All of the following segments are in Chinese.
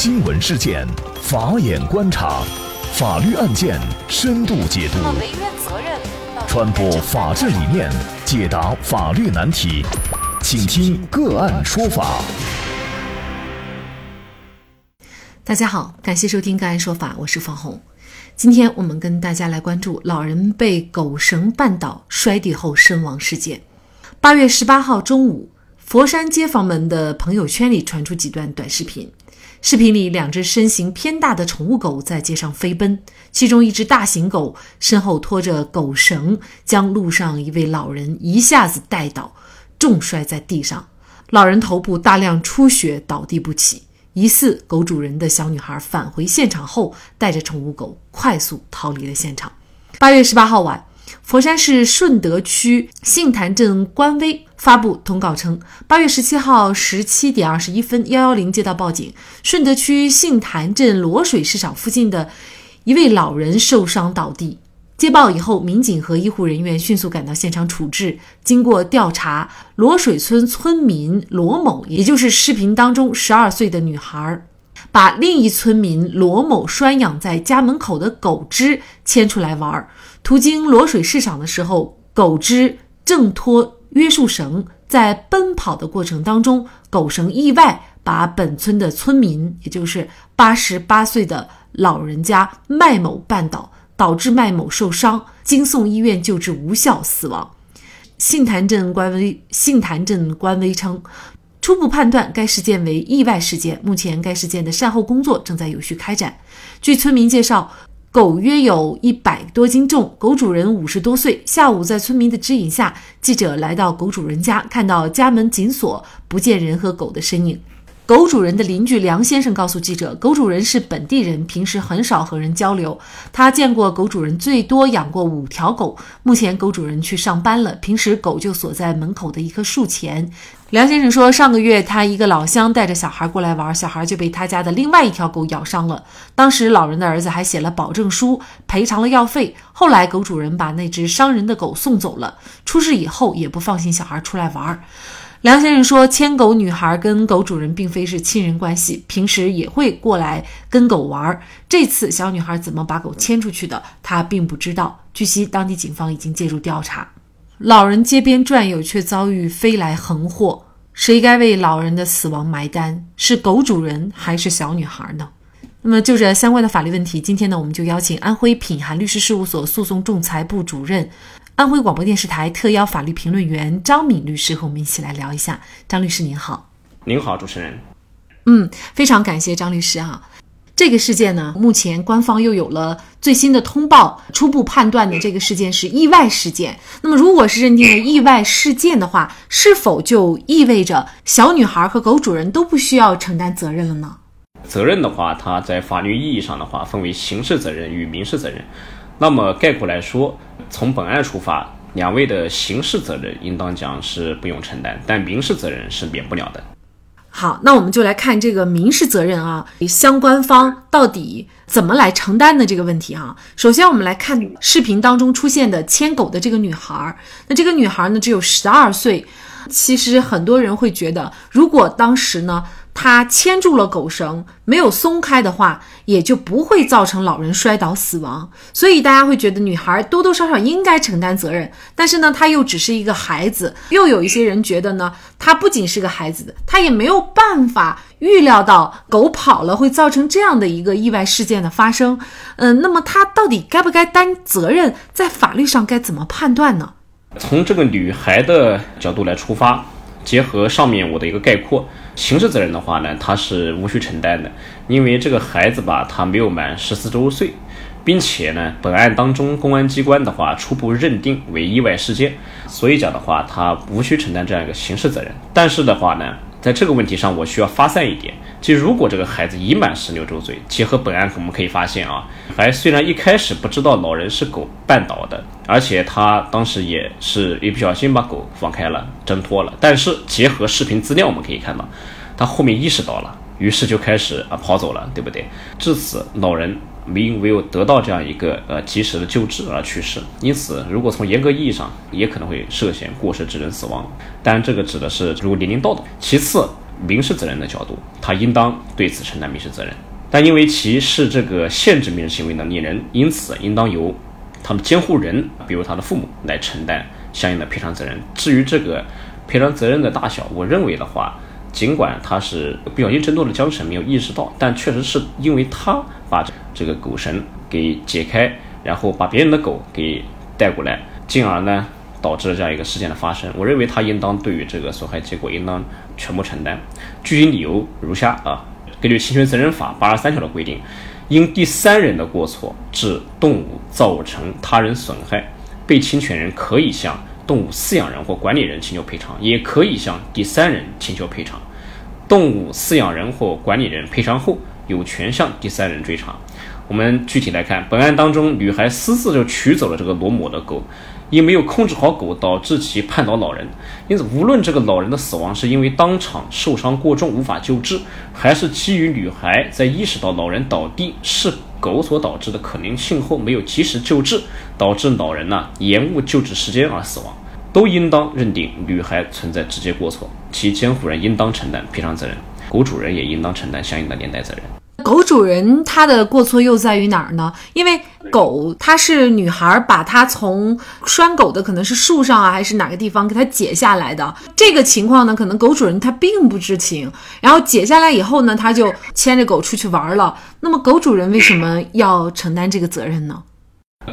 新闻事件，法眼观察，法律案件深度解读，传播法治理念，解答法律难题，请听个案说法。大家好，感谢收听个案说法，我是方红。今天我们跟大家来关注老人被狗绳绊倒摔地后身亡事件。8月18号中午，佛山街坊们的朋友圈里传出几段短视频。视频里两只身形偏大的宠物狗在街上飞奔，其中一只大型狗身后拖着狗绳，将路上一位老人一下子带倒，重摔在地上。老人头部大量出血，倒地不起。疑似狗主人的小女孩返回现场后，带着宠物狗快速逃离了现场。8月18号晚，佛山市顺德区杏坛镇官微发布通告称，8月17号17点21分110接到报警，顺德区杏坛镇罗水市场附近的一位老人受伤倒地。接报以后，民警和医护人员迅速赶到现场处置。经过调查，罗水村村民罗某，也就是视频当中12岁的女孩，把另一村民罗某拴养在家门口的狗只牵出来玩，途经罗水市场的时候，狗只挣脱约束绳，在奔跑的过程当中，狗绳意外把本村的村民，也就是88岁的老人家麦某绊倒，导致麦某受伤，经送医院救治无效死亡。杏坛镇官微称，初步判断该事件为意外事件，目前该事件的善后工作正在有序开展。据村民介绍，狗约有100多斤重，狗主人50多岁，下午在村民的指引下，记者来到狗主人家，看到家门紧锁，不见人和狗的身影。狗主人的邻居梁先生告诉记者，狗主人是本地人，平时很少和人交流，他见过狗主人最多养过5条狗，目前狗主人去上班了，平时狗就锁在门口的一棵树前。梁先生说，上个月他一个老乡带着小孩过来玩，小孩就被他家的另外一条狗咬伤了，当时老人的儿子还写了保证书，赔偿了药费，后来狗主人把那只伤人的狗送走了，出事以后也不放心小孩出来玩。梁先生说，牵狗女孩跟狗主人并非是亲人关系，平时也会过来跟狗玩，这次小女孩怎么把狗牵出去的，她并不知道。据悉，当地警方已经介入调查。老人街边转悠却遭遇飞来横祸，谁该为老人的死亡埋单？是狗主人还是小女孩呢？那么就这相关的法律问题，今天呢，我们就邀请安徽品涵律师事务所诉讼仲裁部主任、安徽广播电视台特邀法律评论员张敏律师和我们一起来聊一下。张律师您好。您好主持人。非常感谢张律师啊。这个事件呢，目前官方又有了最新的通报，初步判断的这个事件是意外事件。那么如果是认定为意外事件的话，是否就意味着小女孩和狗主人都不需要承担责任了呢？责任的话，它在法律意义上的话分为刑事责任与民事责任。那么概括来说，从本案出发，两位的刑事责任应当讲是不用承担，但民事责任是免不了的。好，那我们就来看这个民事责任啊，相关方到底怎么来承担的这个问题啊。首先我们来看视频当中出现的牵狗的这个女孩，那这个女孩呢只有12岁，其实很多人会觉得，如果当时呢他牵住了狗绳没有松开的话，也就不会造成老人摔倒死亡，所以大家会觉得女孩多多少少应该承担责任。但是呢，她又只是一个孩子，又有一些人觉得呢，她不仅是个孩子，她也没有办法预料到狗跑了会造成这样的一个意外事件的发生。那么她到底该不该担责任，在法律上该怎么判断呢？从这个女孩的角度来出发，结合上面我的一个概括，刑事责任的话呢，他是无需承担的，因为这个孩子吧，他没有满14周岁，并且呢，本案当中公安机关的话初步认定为意外事件，所以讲的话，他无需承担这样一个刑事责任。但是的话呢，在这个问题上我需要发散一点，其实如果这个孩子已满16周岁，结合本案我们可以发现啊，还虽然一开始不知道老人是狗绊倒的，而且他当时也是一不小心把狗放开了挣脱了，但是结合视频资料我们可以看到，他后面意识到了，于是就开始跑走了，对不对？至此老人没有得到这样一个及时的救治而去世，因此如果从严格意义上也可能会涉嫌过失致人死亡，当然这个指的是如果年龄到的。其次民事责任的角度，他应当对此承担民事责任。但因为其是这个限制民事行为的能力人，因此应当由他们监护人，比如他的父母，来承担相应的赔偿责任。至于这个赔偿责任的大小，我认为的话，尽管他是不小心挣脱了缰绳，没有意识到，但确实是因为他把这个狗绳给解开，然后把别人的狗给带过来，进而呢导致了这样一个事件的发生。我认为他应当对于这个损害结果应当全部承担。具体理由如下啊，根据侵权责任法83条的规定，因第三人的过错致动物造成他人损害，被侵权人可以向动物饲养人或管理人请求赔偿，也可以向第三人请求赔偿。动物饲养人或管理人赔偿后，有权向第三人追偿。我们具体来看，本案当中，女孩私自就取走了这个罗某的狗，因没有控制好狗，导致其绊倒老人。因此，无论这个老人的死亡是因为当场受伤过重无法救治，还是基于女孩在意识到老人倒地是狗所导致的可能性后没有及时救治，导致老人延误救治时间而死亡，都应当认定女孩存在直接过错，其监护人应当承担赔偿责任，狗主人也应当承担相应的连带责任。狗主人他的过错又在于哪儿呢？因为狗它是女孩把它从拴狗的可能是树上还是哪个地方给它解下来的，这个情况呢可能狗主人他并不知情，然后解下来以后呢他就牵着狗出去玩了，那么狗主人为什么要承担这个责任呢？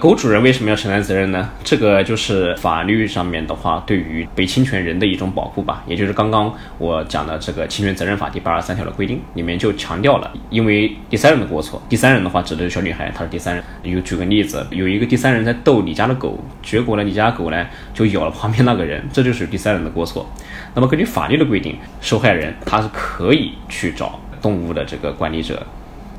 狗主人为什么要承担责任呢？这个就是法律上面的话对于被侵权人的一种保护吧，也就是刚刚我讲的这个侵权责任法第83条的规定里面就强调了，因为第三人的过错，第三人的话指的是小女孩，她是第三人。举个例子，有一个第三人在逗你家的狗，结果呢你家狗呢就咬了旁边那个人，这就是第三人的过错。那么根据法律的规定，受害人他是可以去找动物的这个管理者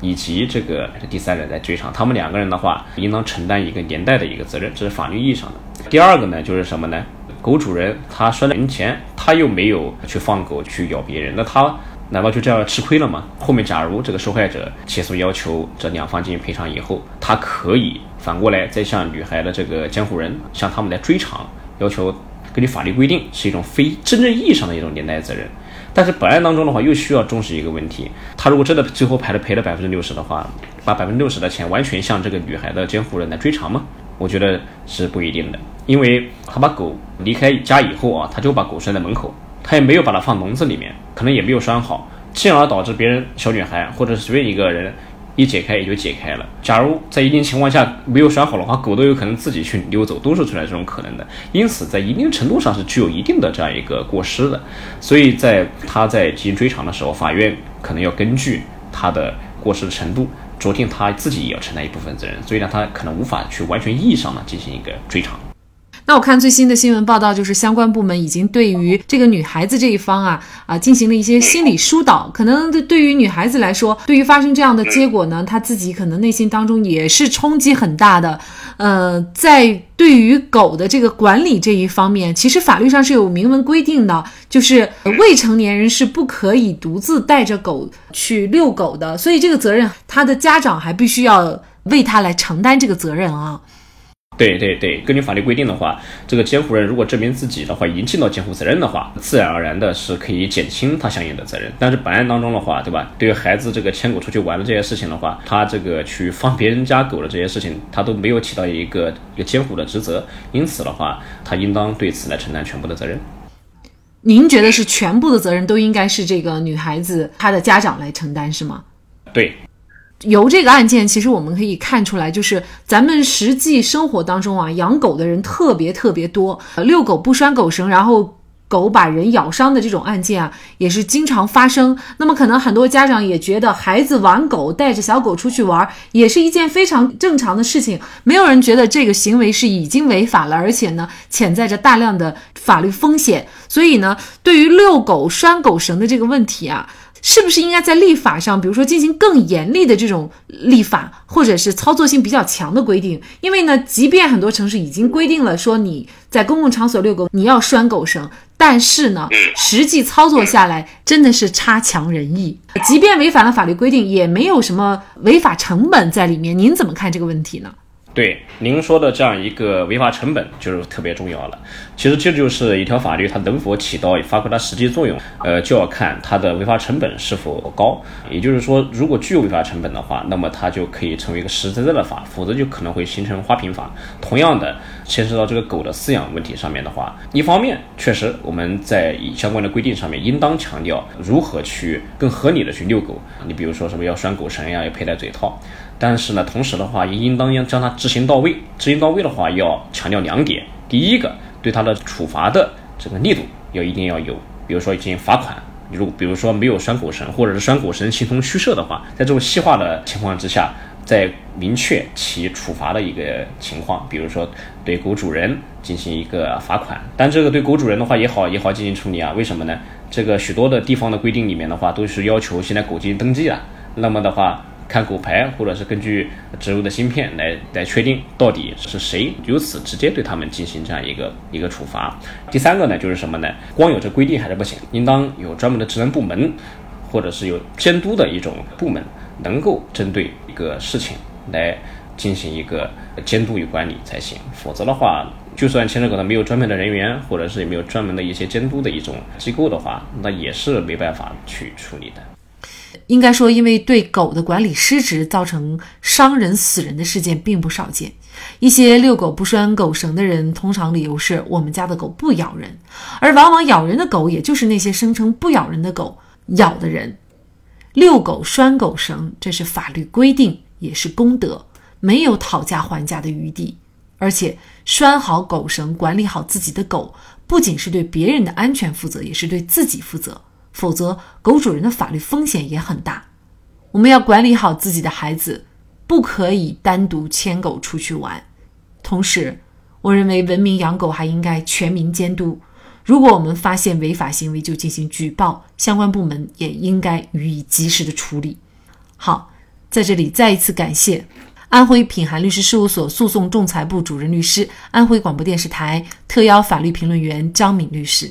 以及这个第三人来追偿，他们两个人的话应当承担一个连带的一个责任，这是法律意义上的。第二个呢就是什么呢？狗主人他拴在人前，他又没有去放狗去咬别人，那他难道就这样吃亏了吗？后面假如这个受害者起诉要求这两方进行赔偿以后，他可以反过来再向女孩的这个监护人向他们来追偿，要求根据法律规定是一种非真正意义上的一种连带责任。但是本案当中的话又需要重视一个问题，他如果真的最后赔了 60% 的话，把 60% 的钱完全向这个女孩的监护人来追偿吗？我觉得是不一定的。因为他把狗离开家以后他就把狗拴在门口，他也没有把它放笼子里面，可能也没有拴好，进而导致别人小女孩或者随便一个人一解开也就解开了。假如在一定情况下没有拴好的话，狗都有可能自己去溜走，都是存在这种可能的。因此在一定程度上是具有一定的这样一个过失的，所以在他在进行追偿的时候，法院可能要根据他的过失的程度酌定他自己也要承担一部分责任，所以呢他可能无法去完全意义上进行一个追偿。那我看最新的新闻报道，就是相关部门已经对于这个女孩子这一方进行了一些心理疏导，可能对于女孩子来说，对于发生这样的结果呢，她自己可能内心当中也是冲击很大的。在对于狗的这个管理这一方面，其实法律上是有明文规定的，就是未成年人是不可以独自带着狗去遛狗的，所以这个责任，她的家长还必须要为她来承担这个责任啊。对，根据法律规定的话，这个监护人如果证明自己的话已经尽到监护责任的话，自然而然的是可以减轻他相应的责任。但是本案当中的话，对吧，对于孩子这个牵狗出去玩的这些事情的话，他这个去放别人家狗的这些事情，他都没有起到一个监护的职责，因此的话他应当对此来承担全部的责任。您觉得是全部的责任都应该是这个女孩子她的家长来承担是吗？对，由这个案件其实我们可以看出来，就是咱们实际生活当中养狗的人特别特别多，遛狗不拴狗绳，然后狗把人咬伤的这种案件也是经常发生。那么可能很多家长也觉得孩子玩狗带着小狗出去玩也是一件非常正常的事情，没有人觉得这个行为是已经违法了，而且呢潜在着大量的法律风险。所以呢对于遛狗拴狗绳的这个问题是不是应该在立法上，比如说进行更严厉的这种立法，或者是操作性比较强的规定？因为呢，即便很多城市已经规定了说你在公共场所遛狗你要拴狗绳，但是呢，实际操作下来真的是差强人意。即便违反了法律规定，也没有什么违法成本在里面。您怎么看这个问题呢？对您说的这样一个违法成本就是特别重要了。其实这就是一条法律它能否起到发挥它实际作用，就要看它的违法成本是否高。也就是说，如果具有违法成本的话，那么它就可以成为一个实质的法，否则就可能会形成花瓶法。同样的，牵涉到这个狗的饲养问题上面的话，一方面确实我们在相关的规定上面应当强调如何去更合理的去遛狗，你比如说什么要拴狗绳呀，要佩戴嘴套。但是呢，同时的话也应当要将它执行到位。执行到位的话要强调两点，第一个，对它的处罚的这个力度要一定要有，比如说进行罚款，如果比如说没有拴狗绳或者是拴狗绳形同虚设的话，在这种细化的情况之下，在明确其处罚的一个情况，比如说对狗主人进行一个罚款，但这个对狗主人的话也好进行处理啊。为什么呢？这个许多的地方的规定里面的话都是要求现在狗进行登记啊，那么的话看狗牌或者是根据植入的芯片来确定到底是谁，由此直接对他们进行这样一个处罚。第三个呢就是什么呢？光有这规定还是不行，应当有专门的职能部门或者是有监督的一种部门，能够针对一个事情来进行一个监督与管理才行。否则的话，就算牵涉可能没有专门的人员或者是也没有专门的一些监督的一种机构的话，那也是没办法去处理的。应该说，因为对狗的管理失职造成伤人死人的事件并不少见。一些遛狗不拴狗绳的人通常理由是我们家的狗不咬人，而往往咬人的狗也就是那些声称不咬人的狗咬的人。遛狗拴狗绳，这是法律规定也是公德，没有讨价还价的余地。而且拴好狗绳，管理好自己的狗，不仅是对别人的安全负责，也是对自己负责，否则狗主人的法律风险也很大。我们要管理好自己的孩子，不可以单独牵狗出去玩。同时，我认为文明养狗还应该全民监督，如果我们发现违法行为就进行举报，相关部门也应该予以及时的处理。好，在这里再一次感谢安徽品涵律师事务所诉讼仲裁部主任律师、安徽广播电视台特邀法律评论员张敏律师。